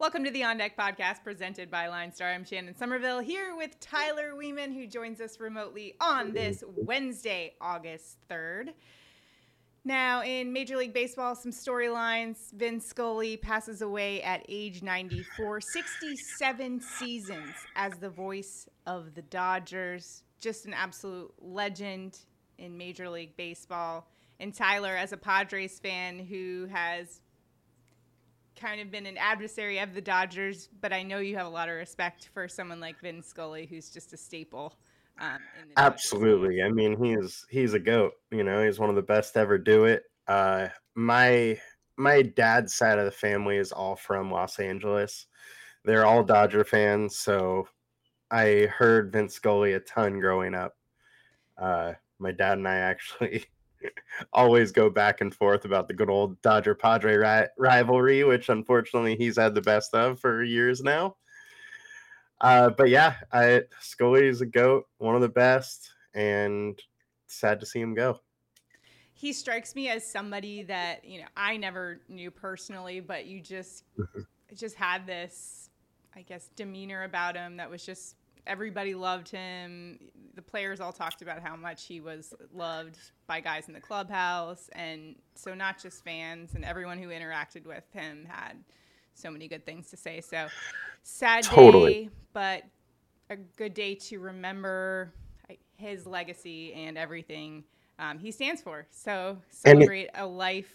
Welcome to the On Deck podcast presented by LineStar. I'm Shannon Somerville here with Tyler Wieman, who joins us remotely on this Wednesday, August 3rd. Now, in Major League Baseball, some storylines. Vin Scully passes away at age 94, 67 seasons as the voice of the Dodgers. Just an absolute legend in Major League Baseball. And Tyler, as a Padres fan who has kind of been an adversary of the Dodgers, but I know you have a lot of respect for someone like Vin Scully, who's just a staple. In the Absolutely. Dodgers. I mean, he's a GOAT. You know, he's one of the best to ever do it. My dad's side of the family is all from Los Angeles. They're all Dodger fans, so I heard Vin Scully a ton growing up. My dad and I actually always go back and forth about the good old Dodger-Padre rivalry, which unfortunately he's had the best of for years now. But yeah, Scully's a GOAT, one of the best, and sad to see him go. He strikes me as somebody that, you know, I never knew personally, but you just had this, I guess, demeanor about him that was just, everybody loved him. The players all talked about how much he was loved by guys in the clubhouse. And so not just fans, and everyone who interacted with him had so many good things to say. So sad day, but a good day to remember his legacy and everything he stands for. So celebrate a life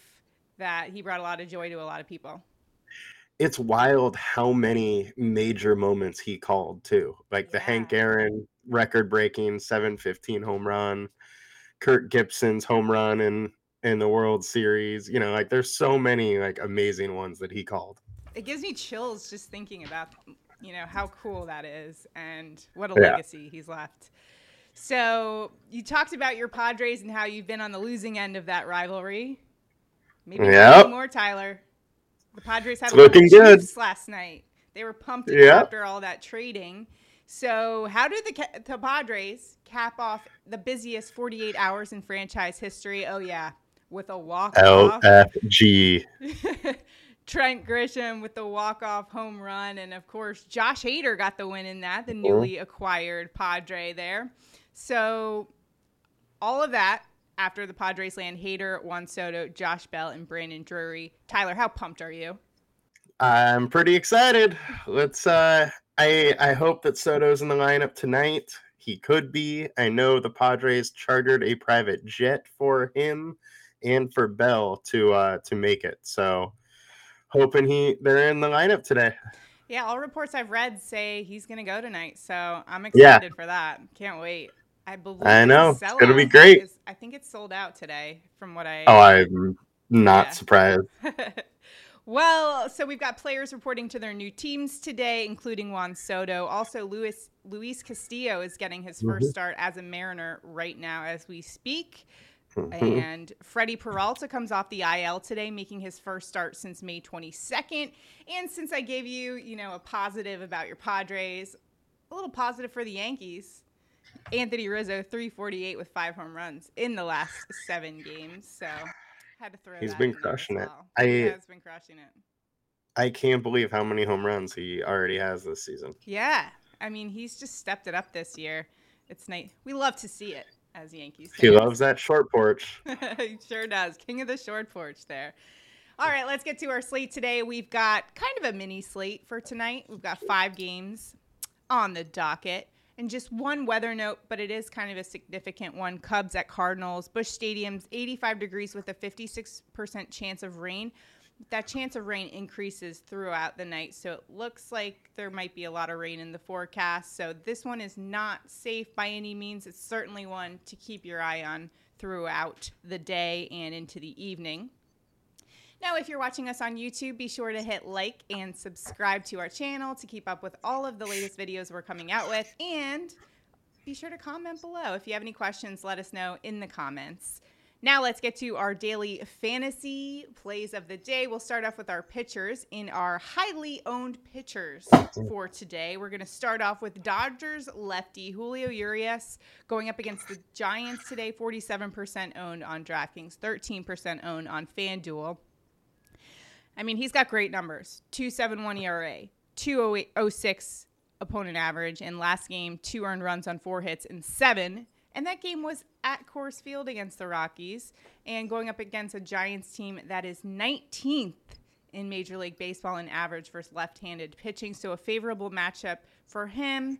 that he brought a lot of joy to a lot of people. It's wild how many major moments he called too, like the Hank Aaron record-breaking 715 home run, Kirk Gibson's home run in the World Series. You know, like there's so many like amazing ones that he called. It gives me chills just thinking about, you know, how cool that is and what a legacy he's left. So you talked about your Padres and how you've been on the losing end of that rivalry. Maybe more, Tyler. The Padres had looking good last night. They were pumped after all that trading. So how did the Padres cap off the busiest 48 hours in franchise history? Oh, yeah, with a walk-off. LFG. Trent Grisham with the walk-off home run. And, of course, Josh Hader got the win in that, the newly acquired Padre there. So all of that. After the Padres land Hader, Juan Soto, Josh Bell, and Brandon Drury. Tyler, how pumped are you? I'm pretty excited. Let's. I hope that Soto's in the lineup tonight. He could be. I know the Padres chartered a private jet for him and for Bell to make it. So hoping they're in the lineup today. Yeah, all reports I've read say he's going to go tonight. So I'm excited for that. Can't wait. I believe I know. It's going to be great. I think it's sold out today from what I... Oh, I'm not surprised. Well, so we've got players reporting to their new teams today, including Juan Soto. Also, Luis Castillo is getting his first start as a Mariner right now as we speak. And Freddie Peralta comes off the IL today, making his first start since May 22nd. And since I gave you, you know, a positive about your Padres, a little positive for the Yankees. Anthony Rizzo, 348 with 5 home runs in the last 7 games. So had to throw. He's been crushing it. He has been crushing it. I can't believe how many home runs he already has this season. Yeah, I mean he's just stepped it up this year. It's nice. We love to see it as Yankees fans. He loves that short porch. He sure does. King of the short porch there. All right, let's get to our slate today. We've got kind of a mini slate for tonight. We've got 5 games on the docket. And just one weather note, but it is kind of a significant one. Cubs at Cardinals. Busch Stadium's 85 degrees with a 56% chance of rain. That chance of rain increases throughout the night, so it looks like there might be a lot of rain in the forecast. So this one is not safe by any means. It's certainly one to keep your eye on throughout the day and into the evening. Now, if you're watching us on YouTube, be sure to hit like and subscribe to our channel to keep up with all of the latest videos we're coming out with. And be sure to comment below. If you have any questions, let us know in the comments. Now let's get to our daily fantasy plays of the day. We'll start off with our pitchers in our highly owned pitchers for today. We're going to start off with Dodgers lefty Julio Urias going up against the Giants today, 47% owned on DraftKings, 13% owned on FanDuel. I mean, he's got great numbers. 2.71 ERA, 2.06 opponent average, and last game, 2 earned runs on 4 hits and 7. And that game was at Coors Field against the Rockies and going up against a Giants team that is 19th in Major League Baseball in average versus left-handed pitching. So a favorable matchup for him.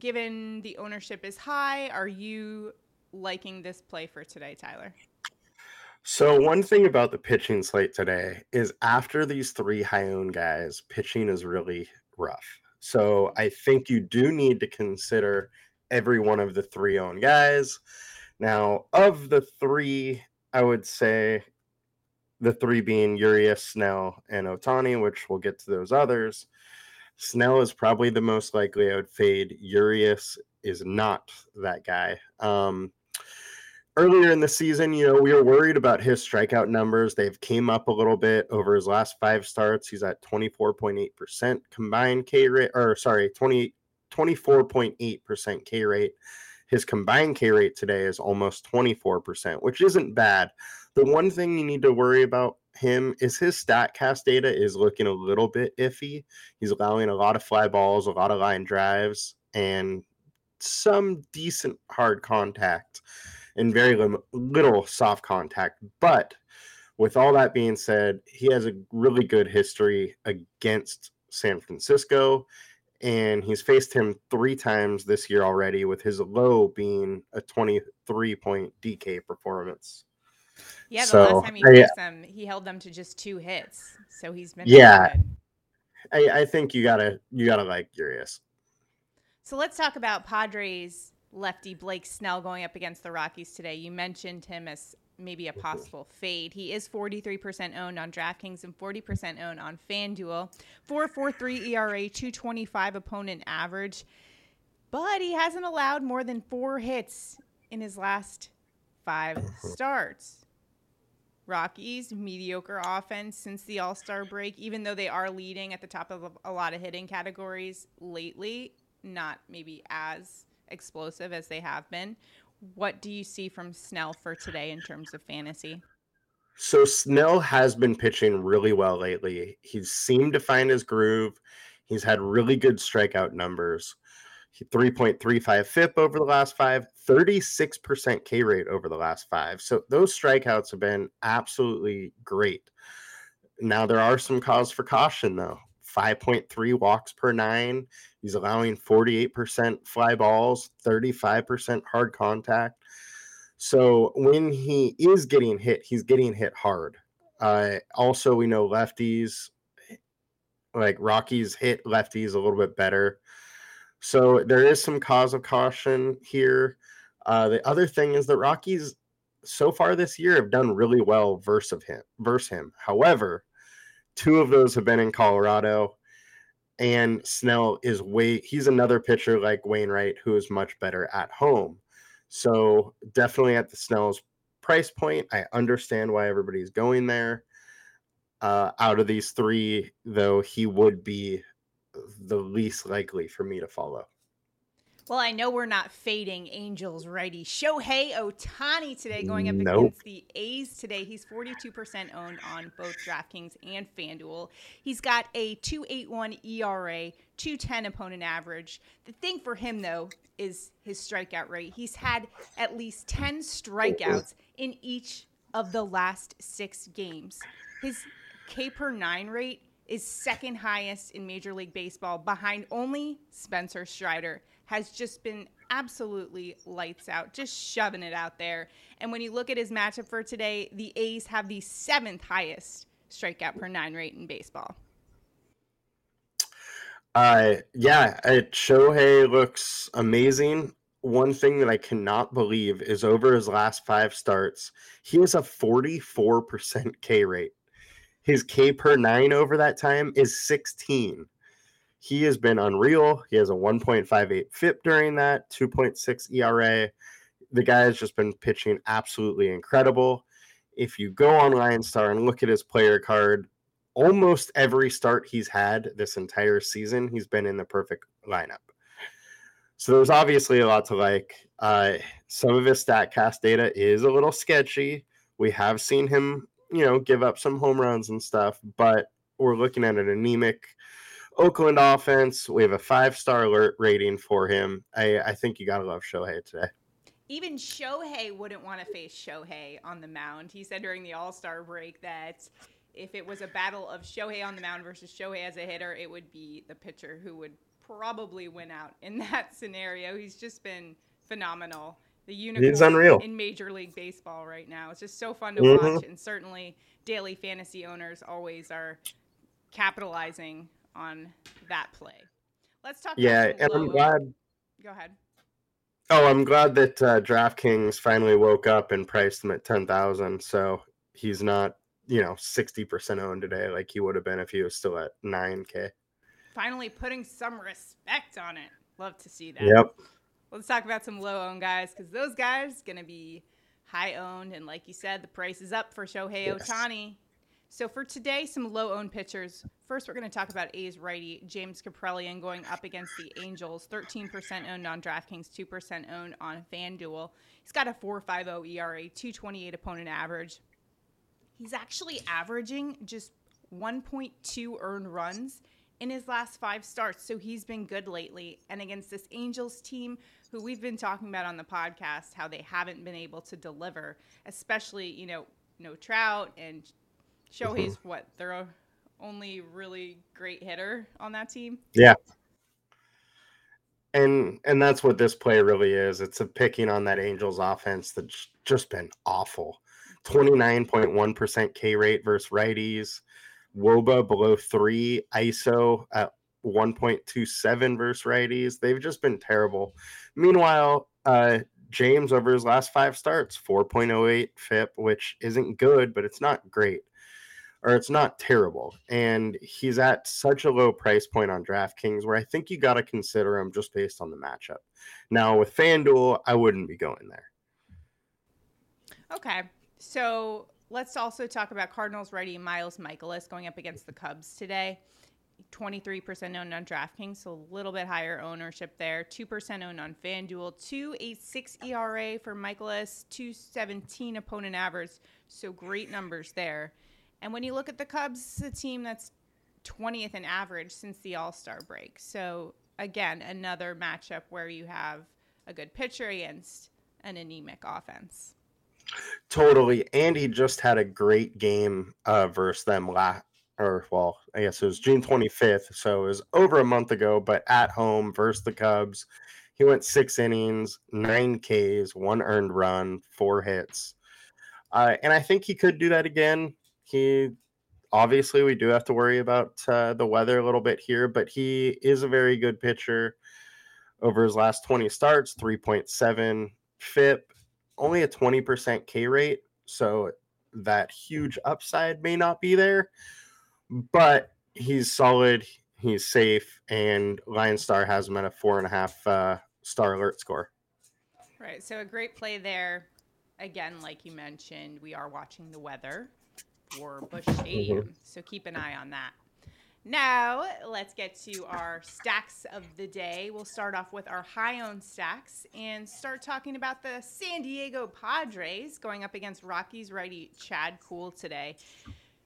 Given the ownership is high, are you liking this play for today, Tyler? So one thing about the pitching slate today is after these 3 high-owned guys, pitching is really rough. So I think you do need to consider every one of the 3 owned guys. Now, of the 3, I would say the 3 being Urias, Snell, and Ohtani, which we'll get to those others. Snell is probably the most likely I would fade. Urias is not that guy. Earlier in the season, you know, we were worried about his strikeout numbers. They've came up a little bit over his last 5 starts. He's at 24.8% combined K rate, 24.8% K rate. His combined K rate today is almost 24%, which isn't bad. The one thing you need to worry about him is his StatCast data is looking a little bit iffy. He's allowing a lot of fly balls, a lot of line drives, and some decent hard contact, and very little soft contact. But with all that being said, he has a really good history against San Francisco, and he's faced him 3 times this year already, with his low being a 23-point DK performance. Yeah, last time he faced them, he held them to just 2 hits. So he's been good. I think you gotta like Urias. So let's talk about Padres lefty Blake Snell going up against the Rockies today. You mentioned him as maybe a possible fade. He is 43% owned on DraftKings and 40% owned on FanDuel. 4.43 ERA, 2.25 opponent average. But he hasn't allowed more than 4 hits in his last 5 starts. Rockies, mediocre offense since the All-Star break, even though they are leading at the top of a lot of hitting categories lately, not maybe as explosive as they have been. What do you see from Snell for today in terms of fantasy? So Snell has been pitching really well lately. He's seemed to find his groove. He's had really good strikeout numbers. 3.35 FIP over the last 5, 36% K rate over the last 5. So those strikeouts have been absolutely great. Now there are some cause for caution though. 5.3 walks per 9. He's allowing 48% fly balls, 35% hard contact. So when he is getting hit, he's getting hit hard. Also, we know lefties, like Rockies, hit lefties a little bit better. So there is some cause of caution here. The other thing is the Rockies so far this year have done really well versus him. However, 2 of those have been in Colorado, and Snell is he's another pitcher like Wainwright who is much better at home. So definitely at the Snell's price point, I understand why everybody's going there. Out of these 3, though, he would be the least likely for me to follow. Well, I know we're not fading Angels righty Shohei Ohtani today going up against the A's today. He's 42% owned on both DraftKings and FanDuel. He's got a 2.81 ERA, 2.10 opponent average. The thing for him, though, is his strikeout rate. He's had at least 10 strikeouts in each of the last 6 games. His K per 9 rate is second highest in Major League Baseball, behind only Spencer Strider. Has just been absolutely lights out, just shoving it out there. And when you look at his matchup for today, the A's have the 7th highest strikeout per 9 rate in baseball. Shohei looks amazing. One thing that I cannot believe is over his last 5 starts, he has a 44% K rate. His K per 9 over that time is 16. He has been unreal. He has a 1.58 FIP during that, 2.6 ERA. The guy has just been pitching absolutely incredible. If you go on LineStar and look at his player card, almost every start he's had this entire season, he's been in the perfect lineup. So there's obviously a lot to like. Some of his StatCast data is a little sketchy. We have seen him you know, give up some home runs and stuff, but we're looking at an anemic Oakland offense. We have a 5-star alert rating for him. I think you got to love Shohei today. Even Shohei wouldn't want to face Shohei on the mound. He said during the All-Star break that if it was a battle of Shohei on the mound versus Shohei as a hitter, it would be the pitcher who would probably win out in that scenario. He's just been phenomenal. The unicorn in Major League Baseball right now. It's just so fun to watch, and certainly daily fantasy owners always are capitalizing on that play. Let's talk about and I'm glad. Go ahead. Oh, I'm glad that DraftKings finally woke up and priced him at $10,000. So he's not, 60% owned today like he would have been if he was still at $9K. Finally putting some respect on it. Love to see that. Yep. Let's talk about some low-owned guys, because those guys are going to be high-owned. And like you said, the price is up for Shohei Ohtani. So for today, some low-owned pitchers. First, we're going to talk about A's righty James Kaprielian going up against the Angels, 13% owned on DraftKings, 2% owned on FanDuel. He's got a 4.50 ERA, 228 opponent average. He's actually averaging just 1.2 earned runs in his last 5 starts, so he's been good lately. And against this Angels team, who we've been talking about on the podcast, how they haven't been able to deliver, especially, no Trout, and Shohei's their only really great hitter on that team. Yeah. And that's what this play really is. It's a picking on that Angels offense that's just been awful. 29.1% K rate versus righties. WOBA below 3, ISO at 1.27 versus righties. They've just been terrible. Meanwhile, James over his last 5 starts, 4.08 FIP, which isn't good, but it's not great, or it's not terrible. And he's at such a low price point on DraftKings where I think you got to consider him just based on the matchup. Now with FanDuel, I wouldn't be going there. Okay, so let's also talk about Cardinals righty Mikolas Michaelis going up against the Cubs today. 23% owned on DraftKings, so a little bit higher ownership there. 2% owned on FanDuel. 2.86 ERA for Michaelis, 2.17 opponent average, so great numbers there. And when you look at the Cubs, it's a team that's 20th in average since the All-Star break. So, again, another matchup where you have a good pitcher against an anemic offense. Totally. And he just had a great game versus them I guess it was June 25th. So it was over a month ago, but at home versus the Cubs. He went 6 innings, 9 Ks, 1 earned run, 4 hits. And I think he could do that again. We do have to worry about the weather a little bit here, but he is a very good pitcher over his last 20 starts, 3.7 FIP. Only a 20% K rate, so that huge upside may not be there, but he's solid, he's safe, and LineStar has him at a 4.5 star alert score. Right, so a great play there. Again, like you mentioned, we are watching the weather for Busch Stadium, so keep an eye on that. Now, let's get to our stacks of the day. We'll start off with our high-owned stacks and start talking about the San Diego Padres going up against Rockies righty Chad Kuhl today.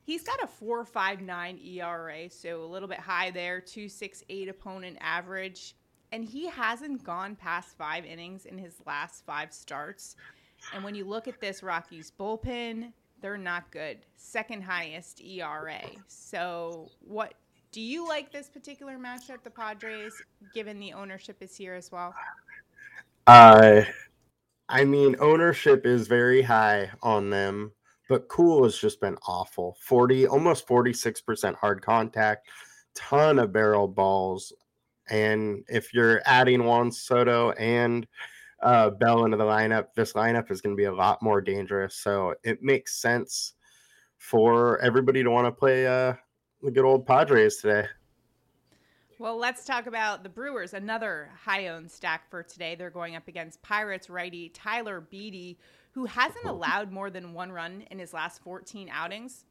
He's got a 4.59 ERA, so a little bit high there, 2.68 opponent average. And he hasn't gone past 5 innings in his last 5 starts. And when you look at this Rockies bullpen, they're not good. Second highest ERA. So what? Do you like this particular matchup, the Padres, given the ownership is here as well? Ownership is very high on them, but Kuhl has just been awful. Almost 46% hard contact, ton of barrel balls. And if you're adding Juan Soto and Bell into the lineup, this lineup is going to be a lot more dangerous. So it makes sense for everybody to want to play the good old Padres today. Well, let's talk about the Brewers, another high-owned stack for today. They're going up against Pirates righty Tyler Beede, who hasn't allowed more than 1 run in his last 14 outings.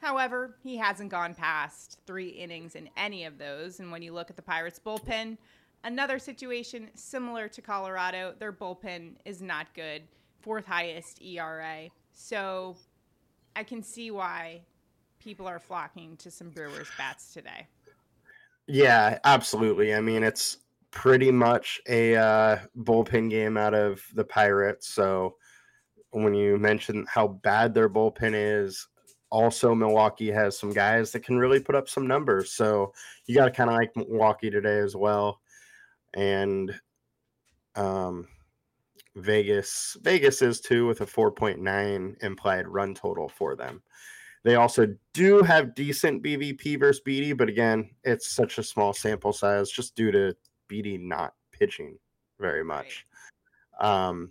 However, he hasn't gone past 3 innings in any of those. And when you look at the Pirates bullpen, another situation similar to Colorado, their bullpen is not good, 4th highest ERA. So I can see why people are flocking to some Brewers bats today. Yeah, absolutely. I mean, it's pretty much a bullpen game out of the Pirates. So when you mentioned how bad their bullpen is, also Milwaukee has some guys that can really put up some numbers. So you got to kind of like Milwaukee today as well. And Vegas is too, with a 4.9 implied run total for them. They also do have decent BVP versus Beede, but again, it's such a small sample size just due to Beede not pitching very much. Right.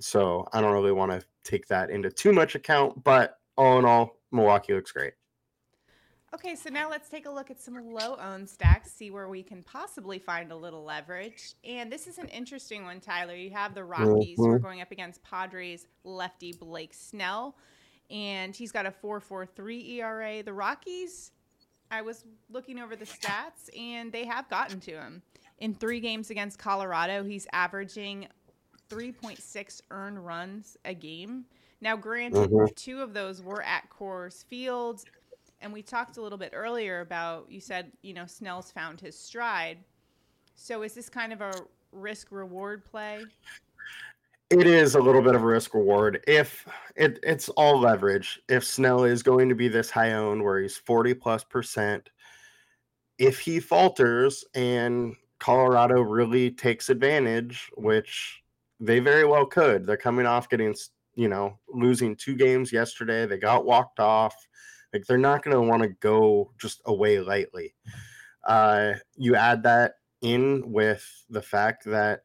So I don't really want to take that into too much account, but all in all, Milwaukee looks great. Okay, so now let's take a look at some low-owned stacks, see where we can possibly find a little leverage. And this is an interesting one, Tyler. You have the Rockies. Mm-hmm. We're going up against Padres lefty Blake Snell, and he's got a 4.43 ERA. The Rockies, I was looking over the stats, and they have gotten to him. In 3 games against Colorado, he's averaging 3.6 earned runs a game. Now, granted, 2 of those were at Coors Field, and we talked a little bit earlier about, you said, you know, Snell's found his stride. So is this kind of a risk-reward play? It is a little bit of a risk-reward. If it's all leverage. If Snell is going to be this high-owned where he's 40+%, if he falters and Colorado really takes advantage, which they very well could. They're coming off getting, you know, losing 2 games yesterday. They got walked off. Like, they're not going to want to go just away lightly. You add that in with the fact that,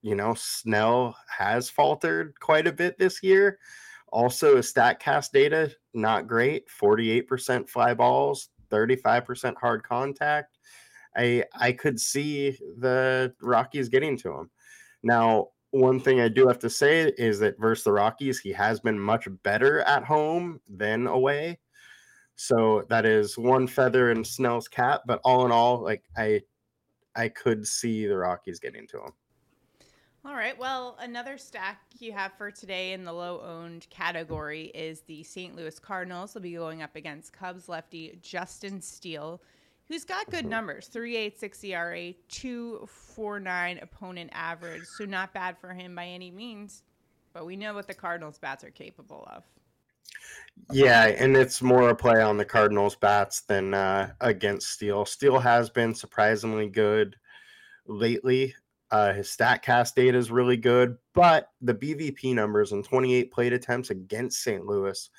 you know, Snell has faltered quite a bit this year. Also, his StatCast data, not great. 48% fly balls, 35% hard contact. I could see the Rockies getting to him. Now, one thing I do have to say is that versus the Rockies, he has been much better at home than away. So that is one feather in Snell's cap, but all in all, like I could see the Rockies getting to him. All right. Well, another stack you have for today in the low-owned category is the St. Louis Cardinals. They'll be going up against Cubs lefty Justin Steele, who's got good numbers, 3.86 ERA, 2.49 opponent average. So not bad for him by any means, but we know what the Cardinals bats are capable of. Yeah, and it's more a play on the Cardinals bats than against Steele. Steele has been surprisingly good lately. His StatCast data is really good, but the BVP numbers and 28 plate attempts against St. Louis.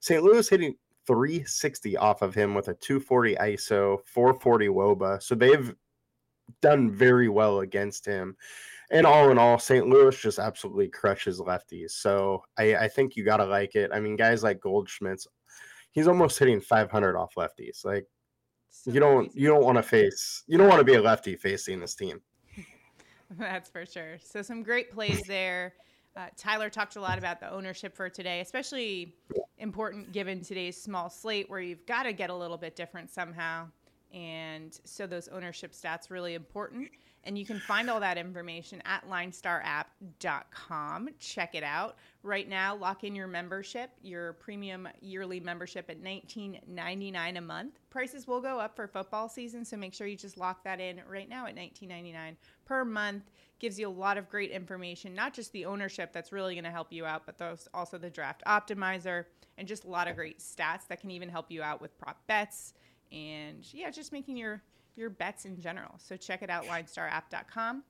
St. Louis hitting 360 off of him with a 240 ISO, 440 WOBA. So they've done very well against him. And all in all, St. Louis just absolutely crushes lefties. So I think you got to like it. I mean, guys like Goldschmidt, he's almost hitting 500 off lefties. Like, so you don't want to be a lefty facing this team. That's for sure. So some great plays there. Tyler talked a lot about the ownership for today, especially important given today's small slate where you've got to get a little bit different somehow. And so those ownership stats really important. And you can find all that information at linestarapp.com. Check it out. Right now, lock in your membership, your premium yearly membership at $19.99 a month. Prices will go up for football season, so make sure you just lock that in right now at $19.99 per month. Gives you a lot of great information, not just the ownership that's really going to help you out, but those, also the draft optimizer and just a lot of great stats that can even help you out with prop bets and, yeah, just making your bets in general. So check it out, linestarapp.com,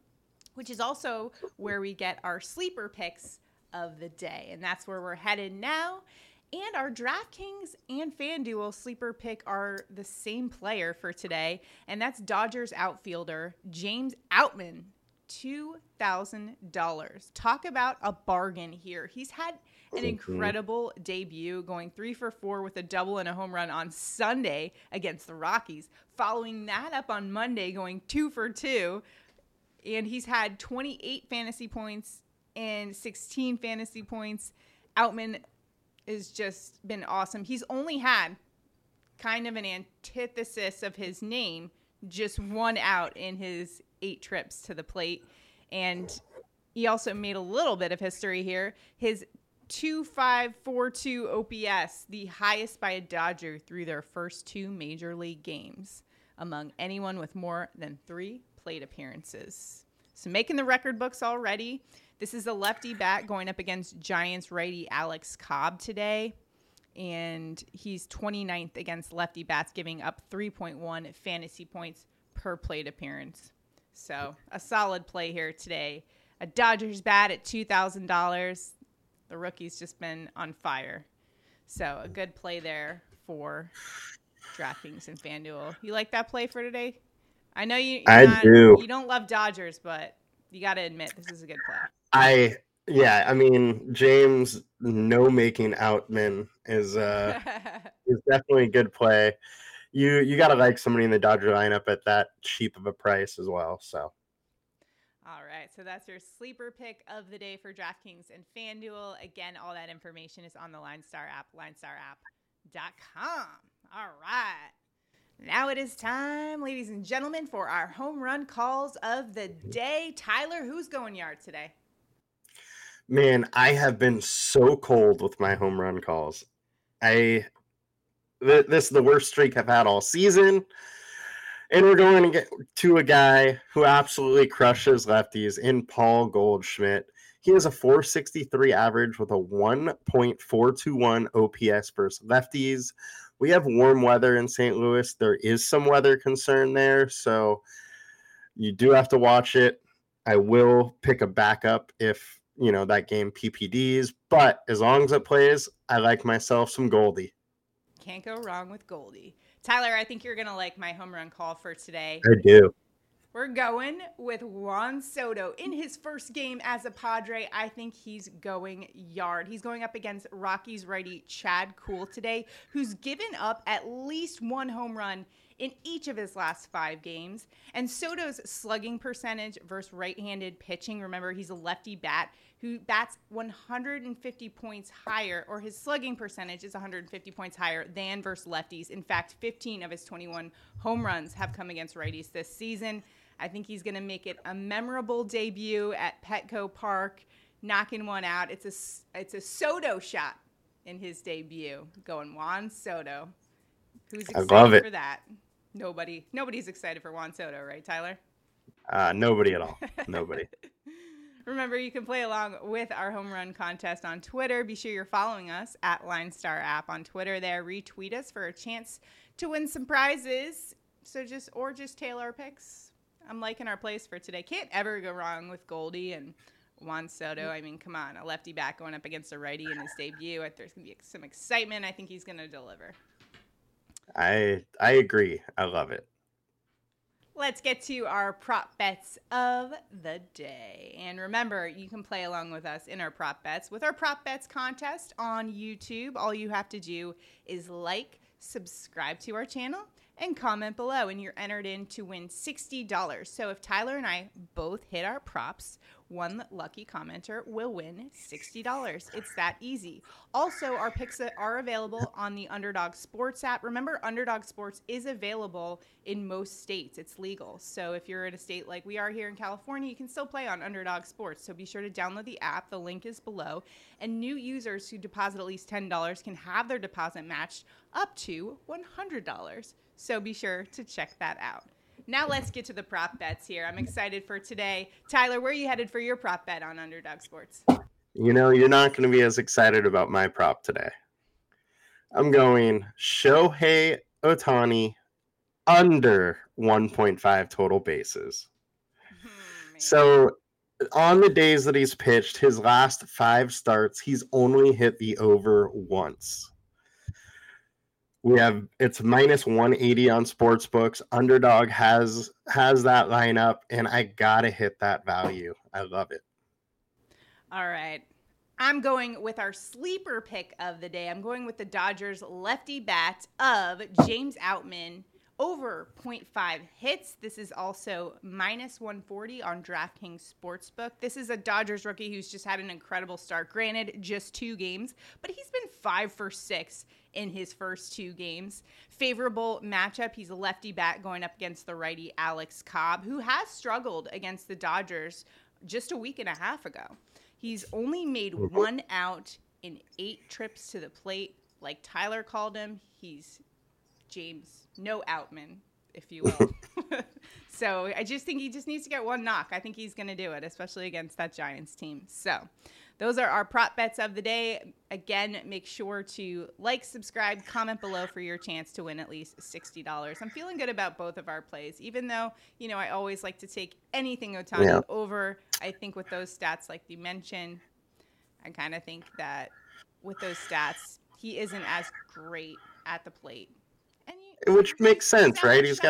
which is also where we get our sleeper picks of the day. And that's where we're headed now. And our DraftKings and FanDuel sleeper pick are the same player for today. And that's Dodgers outfielder James Outman, $2,000. Talk about a bargain here. He's had an incredible debut, going 3 for 4 with a double and a home run on Sunday against the Rockies, following that up on Monday, going 2 for 2. And he's had 28 fantasy points and 16 fantasy points. Outman has just been awesome. He's only had kind of an antithesis of his name, just one out in his 8 trips to the plate. And he also made a little bit of history here. His .2542 OPS, the highest by a Dodger through their first two major league games among anyone with more than 3 plate appearances. So making the record books already. This is a lefty bat going up against Giants righty Alex Cobb today. And he's 29th against lefty bats, giving up 3.1 fantasy points per plate appearance. So a solid play here today. A Dodgers bat at $2,000. The rookie's just been on fire. So a good play there for DraftKings and FanDuel. You like that play for today? I know I do. You don't love Dodgers, but you got to admit this is a good play. I mean, James no making Outman is definitely a good play. You got to like somebody in the Dodger lineup at that cheap of a price as well, so. All right, so that's your sleeper pick of the day for DraftKings and FanDuel. Again, all that information is on the LineStar app, linestarapp.com. All right. Now it is time, ladies and gentlemen, for our home run calls of the day. Tyler, who's going yard today? Man, I have been so cold with my home run calls. This is the worst streak I've had all season. And we're going to get to a guy who absolutely crushes lefties in Paul Goldschmidt. He has a 463 average with a 1.421 OPS versus lefties. We have warm weather in St. Louis. There is some weather concern there, so you do have to watch it. I will pick a backup if, you know, that game PPDs. But as long as it plays, I like myself some Goldie. Can't go wrong with Goldie. Tyler, I think you're going to like my home run call for today. I do. We're going with Juan Soto. In his first game as a Padre, I think he's going yard. He's going up against Rockies righty Chad Kuhl today, who's given up at least 1 home run in each of his last 5 games. And Soto's slugging percentage versus right-handed pitching, remember, he's a lefty bat who bats 150 points higher, or his slugging percentage is 150 points higher than versus lefties. In fact, 15 of his 21 home runs have come against righties this season. I think he's going to make it a memorable debut at Petco Park, knocking one out. It's a Soto shot in his debut, going Juan Soto. Who's excited for that? Nobody's excited for Juan Soto, right, Tyler? Nobody at all. Nobody. Remember, you can play along with our home run contest on Twitter. Be sure you're following us at LineStar app on Twitter there. Retweet us for a chance to win some prizes. So just tailor our picks. I'm liking our plays for today. Can't ever go wrong with Goldie and Juan Soto. I mean, come on, a lefty back going up against a righty in his debut. There's going to be some excitement. I think he's going to deliver. I agree. I love it. Let's get to our prop bets of the day. And remember, you can play along with us in our prop bets with our prop bets contest on YouTube. All you have to do is like, subscribe to our channel, and comment below, and you're entered in to win $60. So if Tyler and I both hit our props, one lucky commenter will win $60. It's that easy. Also, our picks are available on the Underdog Sports app. Remember, Underdog Sports is available in most states. It's legal. So if you're in a state like we are here in California, you can still play on Underdog Sports. So be sure to download the app. The link is below. And new users who deposit at least $10 can have their deposit matched up to $100. So be sure to check that out. Now let's get to the prop bets here. I'm excited for today. Tyler, where are you headed for your prop bet on Underdog Sports? You know, you're not going to be as excited about my prop today. I'm going Shohei Ohtani under 1.5 total bases. So on the days that he's pitched, his last 5 starts, he's only hit the over once. It's minus 180 on sportsbooks. Underdog has that lineup, and I gotta hit that value. I love it. All right, I'm going with our sleeper pick of the day. I'm going with the Dodgers lefty bat of James Outman over 0.5 hits. This is also minus 140 on DraftKings Sportsbook. This is a Dodgers rookie who's just had an incredible start. Granted, just 2 games, but he's been 5 for 6 in his first 2 games. Favorable matchup. He's a lefty bat going up against the righty Alex Cobb, who has struggled against the Dodgers just a week and a half ago. He's only made 1 out in 8 trips to the plate. Like Tyler called him, he's James No Outman, if you will. So I just think he just needs to get one knock. I think he's going to do it, especially against that Giants team. So those are our prop bets of the day. Again, make sure to like, subscribe, comment below for your chance to win at least $60. I'm feeling good about both of our plays, even though, you know, I always like to take anything Ohtani over. I think with those stats, like you mentioned, I kind of think that with those stats, he isn't as great at the plate. Which makes sense, right? He's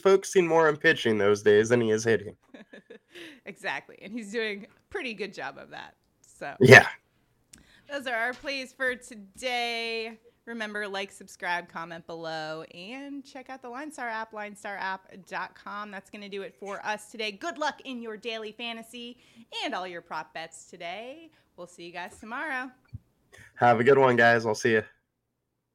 focusing more on pitching those days than he is hitting. Exactly. And he's doing a pretty good job of that. So yeah. Those are our plays for today. Remember, like, subscribe, comment below, and check out the LineStar app, linestarapp.com. That's going to do it for us today. Good luck in your daily fantasy and all your prop bets today. We'll see you guys tomorrow. Have a good one, guys. I'll see you.